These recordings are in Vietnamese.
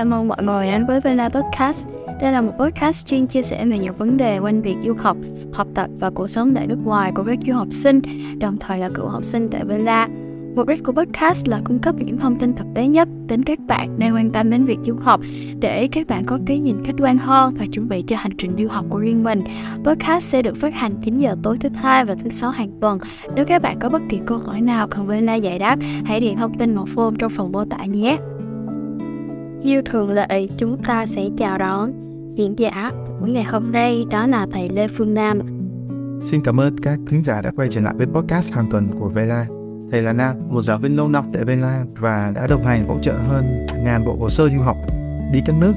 Chào mừng mọi người đến với Vela Podcast. Đây là một podcast chuyên chia sẻ về những vấn đề quanh việc du học, học tập và cuộc sống tại nước ngoài của các du học sinh, đồng thời là cựu học sinh tại Vela. Mục đích của podcast là cung cấp những thông tin thực tế nhất đến các bạn đang quan tâm đến việc du học để các bạn có cái nhìn khách quan hơn và chuẩn bị cho hành trình du học của riêng mình. Podcast sẽ được phát hành 9 giờ tối thứ Hai và thứ Sáu hàng tuần. Nếu các bạn có bất kỳ câu hỏi nào cần Vela giải đáp, hãy điền thông tin một form trong phần mô tả nhé. Như thường lệ, chúng ta sẽ chào đón diễn giả của ngày hôm nay, đó là thầy Lê Phương Nam. Xin cảm ơn các khán giả đã quay trở lại với podcast hàng tuần của Vela. Thầy là Nam, một giáo viên lâu năm tại Vela và đã đồng hành hỗ trợ hơn ngàn bộ hồ sơ du học đi các nước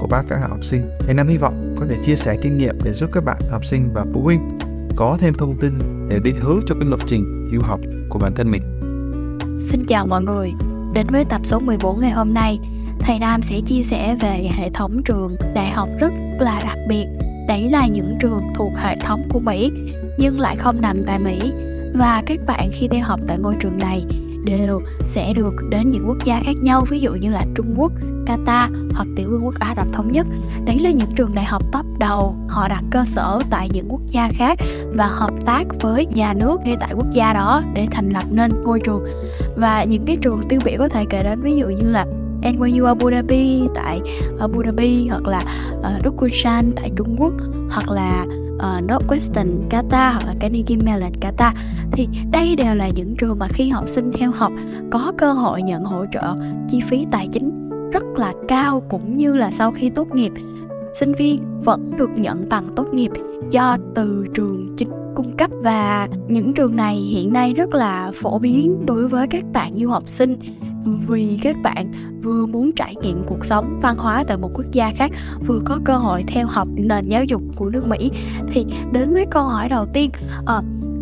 của các học sinh. Thầy Nam hy vọng có thể chia sẻ kinh nghiệm để giúp các bạn học sinh và phụ huynh có thêm thông tin để định hướng cho cái lộ trình du học của bản thân mình. Xin chào mọi người, đến với tập số 14 ngày hôm nay, thầy Nam sẽ chia sẻ về hệ thống trường đại học rất là đặc biệt. Đấy là những trường thuộc hệ thống của Mỹ nhưng lại không nằm tại Mỹ. Và các bạn khi theo học tại ngôi trường này đều sẽ được đến những quốc gia khác nhau, ví dụ như là Trung Quốc, Qatar hoặc Tiểu vương quốc Ả Rập Thống Nhất. Đấy là những trường đại học top đầu, họ đặt cơ sở tại những quốc gia khác và hợp tác với nhà nước ngay tại quốc gia đó để thành lập nên ngôi trường. Và những cái trường tiêu biểu có thể kể đến ví dụ như là NYU Abu Dhabi tại Abu Dhabi, hoặc là Duke Kunshan tại Trung Quốc, hoặc là Northwestern Qatar, hoặc là Carnegie Mellon Qatar. Thì đây đều là những trường mà khi học sinh theo học có cơ hội nhận hỗ trợ chi phí tài chính rất là cao, cũng như là sau khi tốt nghiệp, sinh viên vẫn được nhận bằng tốt nghiệp do từ trường chính cung cấp. Và những trường này hiện nay rất là phổ biến đối với các bạn du học sinh, vì các bạn vừa muốn trải nghiệm cuộc sống văn hóa tại một quốc gia khác, vừa có cơ hội theo học nền giáo dục của nước Mỹ. Thì đến với câu hỏi đầu tiên,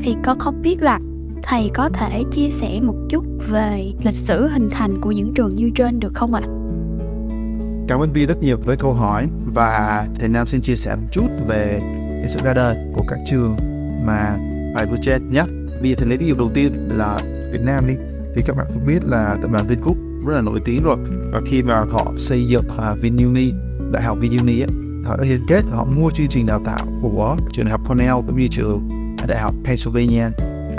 thì con không biết là thầy có thể chia sẻ một chút về lịch sử hình thành của những trường như trên được không ạ? Cảm ơn Vi rất nhiều với câu hỏi, và thầy Nam xin chia sẻ một chút về sự ra đời của các trường mà phải vừa chết nhé. Vì thầy lấy ví dụ đầu tiên là Việt Nam đi, thì các bạn cũng biết là tập đoàn Vingroup rất là nổi tiếng rồi, và khi mà họ xây dựng VinUni, đại học VinUni ấy, họ đã liên kết, họ mua chương trình đào tạo của trường đại học Cornell cũng như trường đại học Pennsylvania,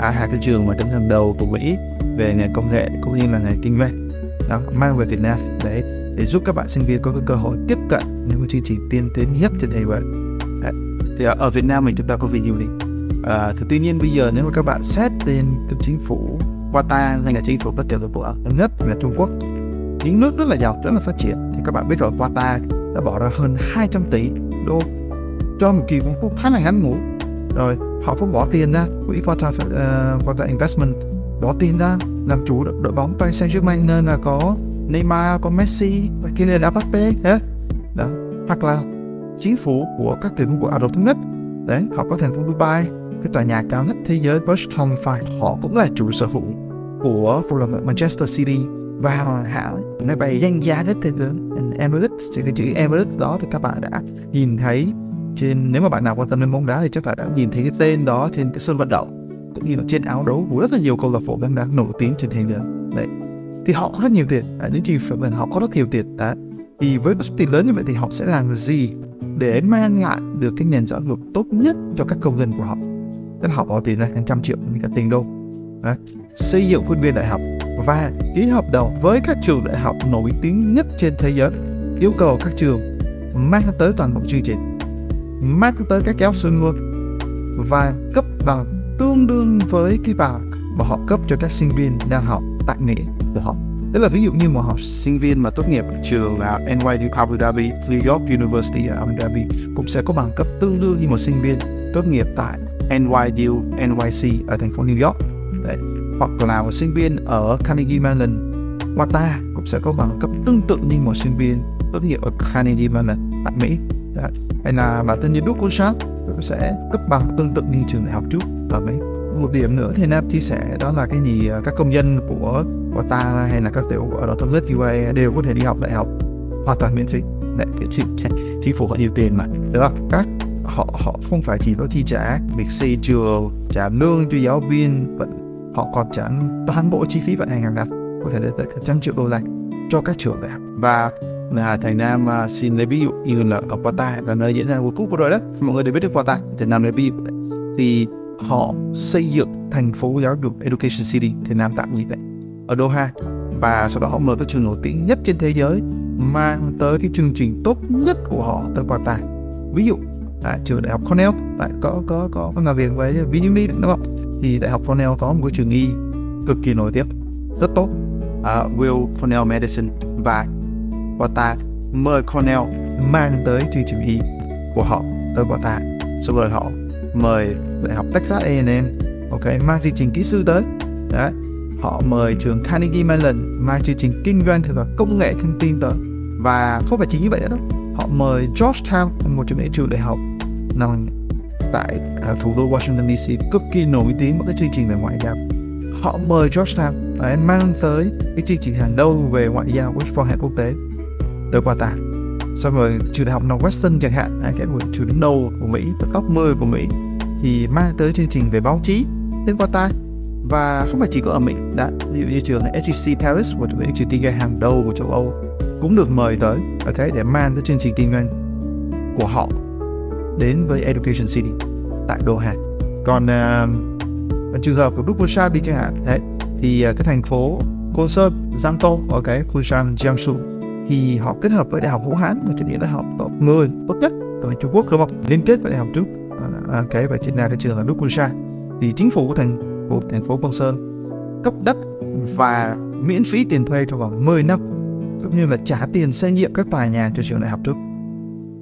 hai cái trường mà đứng hàng đầu của Mỹ về ngành công nghệ cũng như là ngành kinh doanh đó, mang về Việt Nam đấy, để giúp các bạn sinh viên có cái cơ hội tiếp cận những chương trình tiên tiến nhất trên thế giới. Thì ở Việt Nam mình chúng ta có VinUni. Thì tuy nhiên bây giờ nếu mà các bạn xét tên chính phủ Qatar hay là chính phủ các tiểu vương quốc lớn nhất là Trung Quốc, những nước rất là giàu, rất là phát triển, thì các bạn biết rồi, Qatar đã bỏ ra hơn 200 tỷ đô cho một kỳ World Cup khá là ngắn ngủi. Rồi họ cũng bỏ tiền ra, quỹ Qatar Investment bỏ tiền ra làm chủ đội bóng Paris Saint-Germain, nên là có Neymar, có Messi và Kylian Mbappé đó. Hoặc là chính phủ của các tiểu vương quốc Ả Rập Thống Nhất đấy, họ có thành phố Dubai, cái tòa nhà cao nhất thế giới Burj Khalifa, họ cũng là chủ sở hữu của Manchester City, và họ nơi bay danh giá nhất thế giới Emirates. Thì cái chữ Emirates đó thì các bạn đã nhìn thấy trên, nếu mà bạn nào quan tâm đến bóng đá thì chắc bạn đã nhìn thấy cái tên đó trên cái sân vận động cũng như là trên áo đấu của rất là nhiều câu lạc bộ bóng đá nổi tiếng trên thế giới đấy. Thì họ có rất nhiều tiền, những chi phí mình họ có rất nhiều tiền đấy. Thì với số tiền lớn như vậy thì họ sẽ làm gì để mang lại được cái nền giáo dục tốt nhất cho các công dân của họ? Nên họ bỏ tiền ra hàng trăm triệu cả tiền đô đấy, xây dựng khuôn viên đại học và ký hợp đồng với các trường đại học nổi tiếng nhất trên thế giới, yêu cầu các trường mang tới toàn bộ chương trình, mang tới các giáo sinh luôn, và cấp bằng tương đương với cái bằng mà họ cấp cho các sinh viên đang học tại Mỹ của họ. Tức là ví dụ như một học sinh viên mà tốt nghiệp trường là NYU Abu Dhabi, New York University Abu Dhabi cũng sẽ có bằng cấp tương đương như một sinh viên tốt nghiệp tại NYU NYC ở thành phố New York đấy. Hoặc là một sinh viên ở Carnegie Mellon Qatar cũng sẽ có bằng cấp tương tự như một sinh viên tốt nghiệp ở Carnegie Mellon tại Mỹ đấy. Hay là bản thân như Duke Kunshan cũng sẽ cấp bằng tương tự như trường đại học trước ở Mỹ. Một điểm nữa thì Nam chia sẻ đó là cái gì các công dân của Qatar hay là các tiểu ở đó thống nhất UAE đều có thể đi học đại học hoàn toàn miễn phí đấy. Chính phủ họ nhiều tiền mà, được không? Họ không phải chỉ có chi trả việc xây trường, trả lương cho giáo viên, họ còn trả toàn bộ chi phí vận hành hàng năm, có thể lên tới cả $100 triệu cho các trường đại học. Và là thầy Nam xin lấy ví dụ như là ở Qatar là nơi diễn ra World Cup vừa rồi đó, mọi người đều biết được Qatar, thầy Nam lấy ví dụ đấy. Thì họ xây dựng thành phố giáo dục Education City, thầy Nam tạm dịch đấy, ở Doha, và sau đó họ mời các trường nổi tiếng nhất trên thế giới mang tới cái chương trình tốt nhất của họ tới Qatar. Ví dụ trường đại học Cornell, tại có làm việc với VinUni đúng không? Thì đại học Cornell có một cái trường y cực kỳ nổi tiếng, rất tốt, Weill Cornell Medicine, và Qatar mời Cornell mang tới chương trình y của họ tới Qatar. Sau rồi họ mời đại học Texas A&M, mang chương trình kỹ sư tới. Đấy. Họ mời trường Carnegie Mellon mang chương trình kinh doanh và công nghệ thông tin tới. Và không phải chỉ như vậy nữa đâu, họ mời Georgetown, một trong những trường đại học nằm tại thủ đô Washington DC cực kỳ nổi tiếng với cái chương trình về ngoại giao. Họ mời Georgetown đấy, mang tới cái chương trình hàng đầu về ngoại giao của hệ quốc tế tới Qatar. Xong rồi trường đại học Northwestern chẳng hạn, cái trường đứng đầu của Mỹ, top 10 của Mỹ, thì mang tới chương trình về báo chí đến Qatar. Và không phải chỉ có ở Mỹ, ví dụ như trường HEC Paris, một trong những trường kinh doanh hàng đầu của châu Âu, cũng được mời tới để mang tới chương trình kinh doanh của họ đến với Education City tại Doha. Còn trường hợp của Duke Kunshan đi chẳng hạn, thì cái thành phố Kunshan, Giangto, Kunshan, Jiangsu, thì họ kết hợp với Đại học Vũ Hán, một trong những đại học top 10 tốt nhất ở Trung Quốc đúng không? Liên kết với Đại học Trung và trên là cái trường là Duke Kunshan, thì chính phủ của thành phố Kunshan cấp đất và miễn phí tiền thuê trong vòng 10 năm, cũng như là trả tiền xây dựng các tòa nhà cho trường đại học Duke,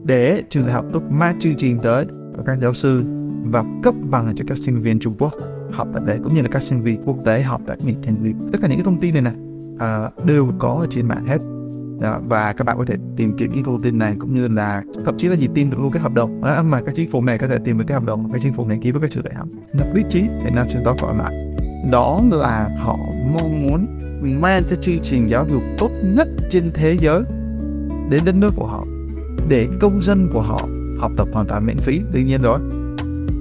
để trường đại học Duke mang chương trình tới các giáo sư và cấp bằng cho các sinh viên Trung Quốc học tại đây, cũng như là các sinh viên quốc tế học tại Mỹ. Tất cả những cái thông tin này đều có ở trên mạng hết, và các bạn có thể tìm kiếm những thông tin này, cũng như là thậm chí là tìm được luôn cái hợp đồng mà các chính phủ này có thể tìm được cái hợp đồng mà các chính phủ này ký với các trường đại học lập lý trí để làm trường đó còn lại. Đó là họ mong muốn mình mang cái chương trình giáo dục tốt nhất trên thế giới đến đất nước của họ, để công dân của họ học tập hoàn toàn miễn phí, tuy nhiên đó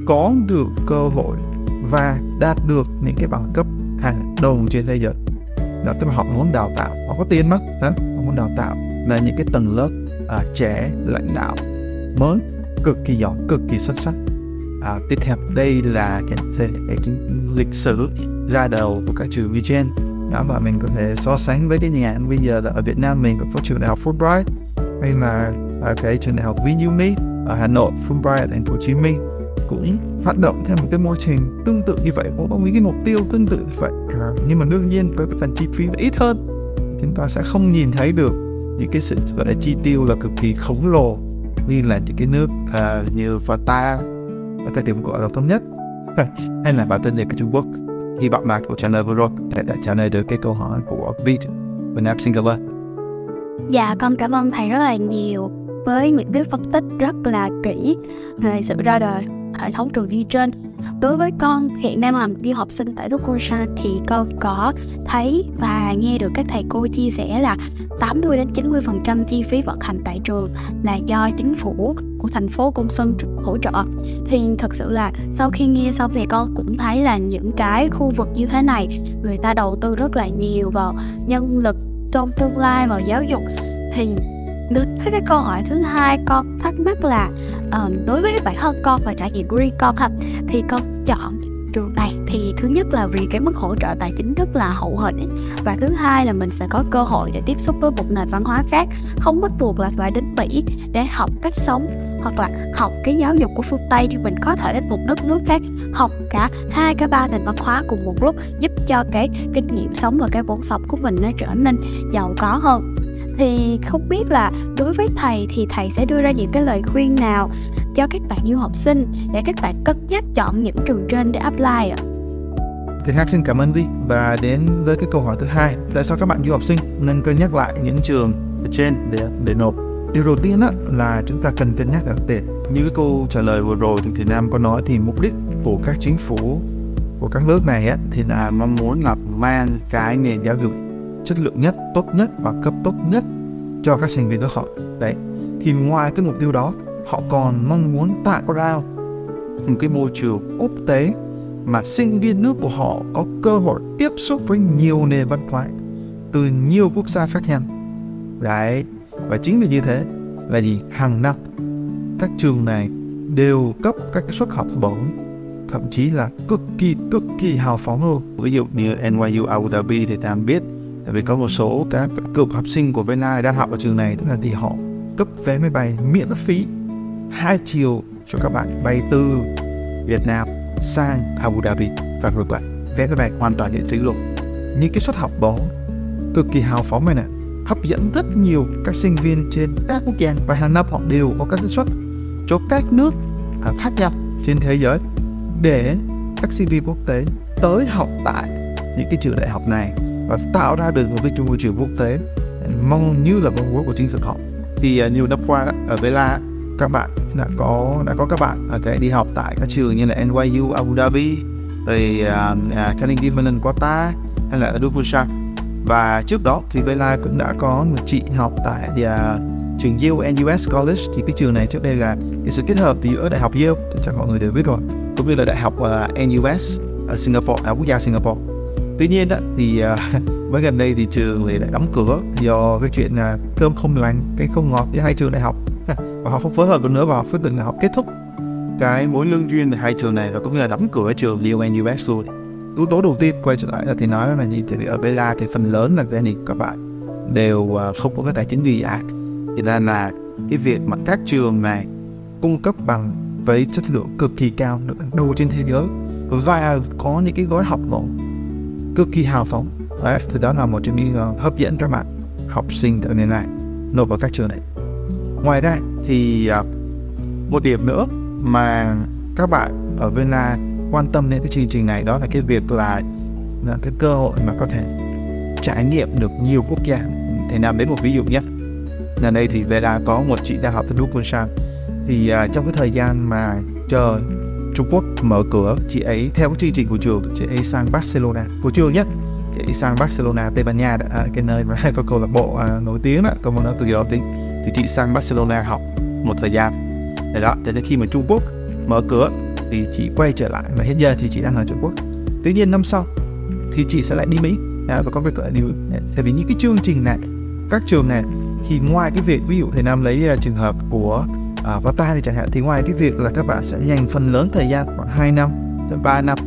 có được cơ hội và đạt được những cái bằng cấp hàng đầu trên thế giới. Đó, tức là họ muốn đào tạo, họ có tiền mà, họ muốn đào tạo là những cái tầng lớp trẻ lãnh đạo mới cực kỳ giỏi, cực kỳ xuất sắc. Tiếp theo đây là cái lịch sử ra đầu của các trường VGN đó, và mình có thể so sánh với cái nhà bây giờ là ở Việt Nam mình có trường đại học Fulbright, hay là cái trường đại học VinUni ở Hà Nội, Fulbright ở Thành phố Hồ Chí Minh cũng hoạt động theo một cái mô trình tương tự như vậy, cũng có những cái mục tiêu tương tự như vậy, nhưng mà đương nhiên với cái phần chi phí nó ít hơn. Chúng ta sẽ không nhìn thấy được những cái sự gọi là chi tiêu là cực kỳ khổng lồ như là những cái nước như Qatar, các tiểu quốc Ả Rập Thống Nhất, hay là bản thân đề cả Trung Quốc. Hy vọng là câu trả lời vừa rồi đã trả lời được cái câu hỏi của Việt Nam Singapore. Dạ, con cảm ơn thầy rất là nhiều với những cái phân tích rất là kỹ về sự ra đời hệ thống trường đi trên. Đối với con hiện đang làm đi học sinh tại Duke Kunshan thì con có thấy và nghe được các thầy cô chia sẻ là 80-90% chi phí vận hành tại trường là do chính phủ của thành phố Kunshan hỗ trợ. Thì thật sự là sau khi nghe xong thì con cũng thấy là những cái khu vực như thế này người ta đầu tư rất là nhiều vào nhân lực trong tương lai, vào giáo dục. Thì thế cái câu hỏi thứ hai con thắc mắc là đối với bản thân con và trải nghiệm của riêng con thì con chọn trường này thì thứ nhất là vì cái mức hỗ trợ tài chính rất là hậu hĩnh, và thứ hai là mình sẽ có cơ hội để tiếp xúc với một nền văn hóa khác, không bắt buộc là phải đến Mỹ để học cách sống hoặc là học cái giáo dục của phương Tây, thì mình có thể đến một đất nước khác học cả 2-3 nền văn hóa cùng một lúc, giúp cho cái kinh nghiệm sống và cái vốn sống của mình nó trở nên giàu có hơn. Thì không biết là đối với thầy thì thầy sẽ đưa ra những cái lời khuyên nào cho các bạn du học sinh để các bạn cân nhắc chọn những trường trên để apply ạ? Thì Hạc xin cảm ơn Vi, và đến với cái câu hỏi thứ hai, tại sao các bạn du học sinh nên cân nhắc lại những trường trên để nộp? Điều đầu tiên đó là chúng ta cần cân nhắc đặc biệt. Như cái câu trả lời vừa rồi thì Nam có nói, thì mục đích của các chính phủ của các nước này á, thì là mong muốn là mang cái nền giáo dục chất lượng nhất, tốt nhất và cấp tốt nhất cho các sinh viên của họ. Đấy. Thì ngoài cái mục tiêu đó, họ còn mong muốn tạo ra một cái môi trường quốc tế mà sinh viên nước của họ có cơ hội tiếp xúc với nhiều nền văn hóa từ nhiều quốc gia khác nhau. Đấy. Và chính vì như thế là gì? Hàng năm các trường này đều cấp các cái suất học bổng, thậm chí là cực kỳ hào phóng luôn. Ví dụ như NYU Abu Dhabi thì ta biết, tại vì có một số các cựu học sinh của Vena đang học ở trường này, tức là thì họ cấp vé máy bay miễn phí 2 chiều cho các bạn bay từ Việt Nam sang Abu Dhabi và ngược lại, vé máy bay hoàn toàn miễn phí luôn. Những cái suất học bổng cực kỳ hào phóng này nè, hấp dẫn rất nhiều các sinh viên trên các quốc gia, và hàng năm họ đều có các suất cho các nước khác nhau trên thế giới để các sinh viên quốc tế tới học tại những cái trường đại học này và tạo ra được một cái môi trường quốc tế mong như là mong muốn của chính sự họ. Thì nhiều năm qua ở Vela các bạn đã có các bạn đi học tại các trường như là NYU Abu Dhabi, rồi Carnegie Mellon Qatar hay là Duke Kunshan. Và trước đó thì Vela cũng đã có một chị học tại trường Yale NUS College. Thì cái trường này trước đây là cái sự kết hợp giữa đại học Yale, chắc mọi người đều biết rồi, cũng như là đại học NUS ở Singapore, ở quốc gia Singapore. Tuy nhiên thì mới gần đây thì trường này đã đóng cửa do cái chuyện cơm không lành cái không ngọt giữa hai trường đại học, và họ không phối hợp được nữa, và họ quyết định là họ kết thúc cái mối lương duyên hai trường này và cũng như là đóng cửa trường Yale NUS luôn. Yếu tố đầu tiên quay trở lại là thì nói là gì, thì ở Vela thì phần lớn là các bạn đều không có cái tài chính gì cả, thì là cái việc mà các trường này cung cấp bằng với chất lượng cực kỳ cao, được đầu trên thế giới, và có những cái gói học bổng cực kỳ hào phóng. Đấy, thì đó là một trong những hấp dẫn các bạn học sinh tại miền này nộp vào các trường này. Ngoài ra thì một điểm nữa mà các bạn ở Vena quan tâm đến cái chương trình này, đó là cái việc là cái cơ hội mà có thể trải nghiệm được nhiều quốc gia. Thầy Nam đến một ví dụ nhé. Là đây thì Vena có một chị đang học tại Duke Kunshan. Thì trong cái thời gian mà chờ Trung Quốc mở cửa, chị ấy theo cái chương trình của trường, chị ấy sang Barcelona của trường nhé, chị ấy sang Barcelona, Tây Ban Nha, cái nơi mà có câu lạc bộ nổi tiếng đó, câu lạc bộ cực kỳ nổi tiếng. Thì chị sang Barcelona học một thời gian để đó, cho đến khi mà Trung Quốc mở cửa thì chị quay trở lại, và hiện giờ thì chị đang ở Trung Quốc. Tuy nhiên năm sau thì chị sẽ lại đi Mỹ và có việc lại đi Mỹ. Tại vì những cái chương trình này, các trường này, thì ngoài cái việc, ví dụ thầy Nam lấy trường hợp của Qatar thì chẳng hạn, thì ngoài cái việc là các bạn sẽ dành phần lớn thời gian khoảng 2 năm đến 3 năm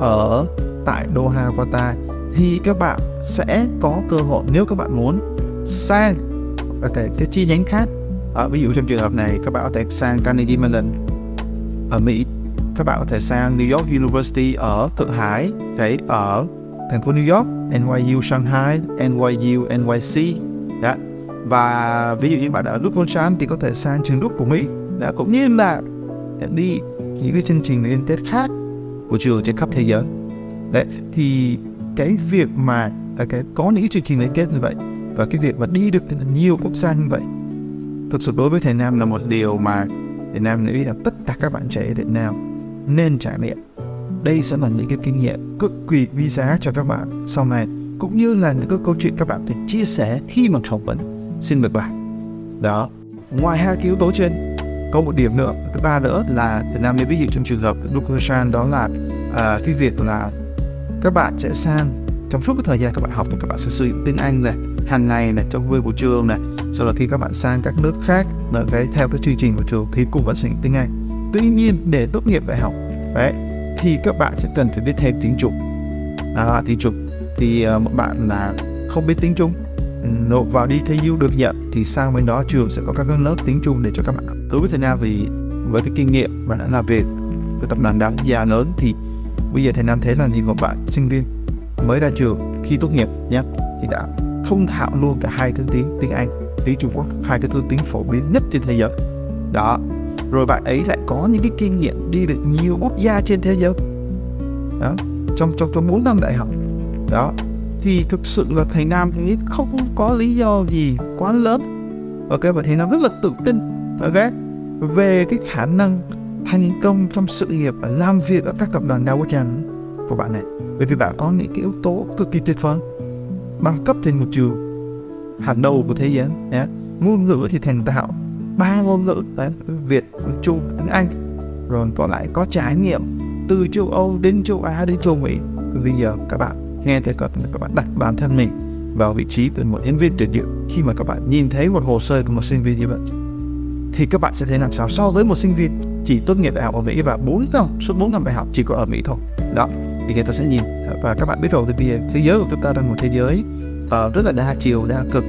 ở tại Doha, Qatar, thì các bạn sẽ có cơ hội, nếu các bạn muốn, sang cái chi nhánh khác. Ví dụ trong trường hợp này các bạn có thể sang Carnegie Mellon ở Mỹ, các bạn có thể sang New York University ở Thượng Hải, ở thành phố New York, NYU Shanghai, NYU NYC đó. Và ví dụ như bạn đã ở Duke Kunshan thì có thể sang trường Duke của Mỹ đã, cũng như là đi những cái chương trình liên kết khác của trường trên khắp thế giới. Đấy, thì cái việc mà có những chương trình liên kết như vậy và cái việc mà đi được nhiều quốc gia như vậy, thực sự đối với thầy Nam là một điều mà thầy Nam nghĩ là tất cả các bạn trẻ ở Việt Nam nên trải nghiệm. Đây sẽ là những cái kinh nghiệm cực kỳ quý giá cho các bạn sau này, cũng như là những cái câu chuyện các bạn thể chia sẻ khi mà phỏng vấn xin mời bạn. Đó, ngoài hai cái yếu tố trên, có một điểm nữa, thứ ba nữa là Việt Nam, ví dụ trong trường hợp Duke Kunshan, đó là cái việc là các bạn sẽ sang trong suốt cái thời gian các bạn học thì các bạn sẽ sử dụng tiếng Anh này hàng ngày này trong vườn của trường này, sau đó khi các bạn sang các nước khác theo cái chương trình của trường thì cũng vẫn sử dụng tiếng Anh. Tuy nhiên để tốt nghiệp đại học đấy thì các bạn sẽ cần phải biết thêm tiếng Trung. Tiếng Trung thì một bạn là không biết tiếng Trung nộp vào đi thi du được nhận thì sang bên đó trường sẽ có các lớp tiếng Trung để cho các bạn. Đối với thầy Nam thì với cái kinh nghiệm mà đã làm việc với tập đoàn đa quốc gia lớn thì bây giờ thầy Nam thấy là nhìn một bạn sinh viên mới ra trường khi tốt nghiệp nhé, thì đã thông thạo luôn cả hai thứ tiếng, tiếng Anh, tiếng Trung Quốc, hai cái thứ tiếng phổ biến nhất trên thế giới đó. Rồi bạn ấy lại có những cái kinh nghiệm đi được nhiều quốc gia trên thế giới đó trong 4 năm đại học đó. Thì thực sự là thầy Nam thì không có lý do gì quá lớn, và thầy Nam rất là tự tin về cái khả năng thành công trong sự nghiệp và làm việc ở các tập đoàn đa quốc gia của bạn này, bởi vì bạn có những cái yếu tố cực kỳ tuyệt vời, bằng cấp trên một trường hàng đầu của thế giới, ngôn ngữ thì thành thạo 3 ngôn ngữ, Việt, Trung, Anh, rồi còn lại có trải nghiệm từ châu Âu đến châu Á đến châu Mỹ. Bây giờ các bạn nghe thấy các bạn đặt bản thân mình vào vị trí từ một nhân viên tuyển dụng. Khi mà các bạn nhìn thấy một hồ sơ của một sinh viên như vậy thì các bạn sẽ thấy làm sao so với một sinh viên chỉ tốt nghiệp đại học ở Mỹ và 4 năm đại học chỉ có ở Mỹ thôi. Đó, thì người ta sẽ nhìn. Và các bạn biết rồi, thì thế giới của chúng ta đang một thế giới rất là đa chiều, đa cực.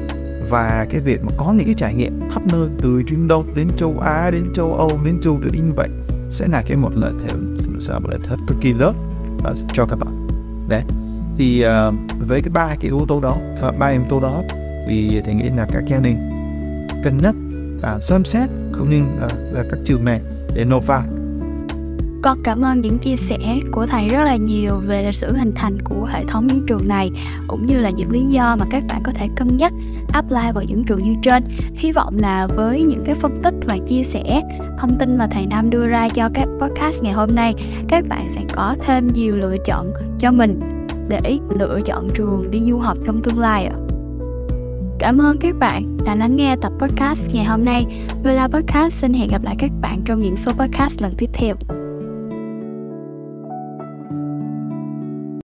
Và cái việc mà có những cái trải nghiệm khắp nơi, từ Trung Đông đến châu Á, đến châu Âu, đến châu Đức như vậy, sẽ là cái một lợi thế, cực kỳ lớn cho các bạn. Đấy. Thì với cái ba yếu tố đó, vì thì nghĩ là các gia đình cân nhắc và xem xét cũng như là các trường này để nộp vào. Con cảm ơn những chia sẻ của thầy rất là nhiều về lịch sử hình thành của hệ thống những trường này, cũng như là những lý do mà các bạn có thể cân nhắc apply vào những trường như trên. Hy vọng là với những cái phân tích và chia sẻ thông tin mà thầy Nam đưa ra cho các podcast ngày hôm nay, các bạn sẽ có thêm nhiều lựa chọn cho mình để lựa chọn trường đi du học trong tương lai ạ. Cảm ơn các bạn đã lắng nghe tập podcast ngày hôm nay. Vela Podcast xin hẹn gặp lại các bạn trong những số podcast lần tiếp theo.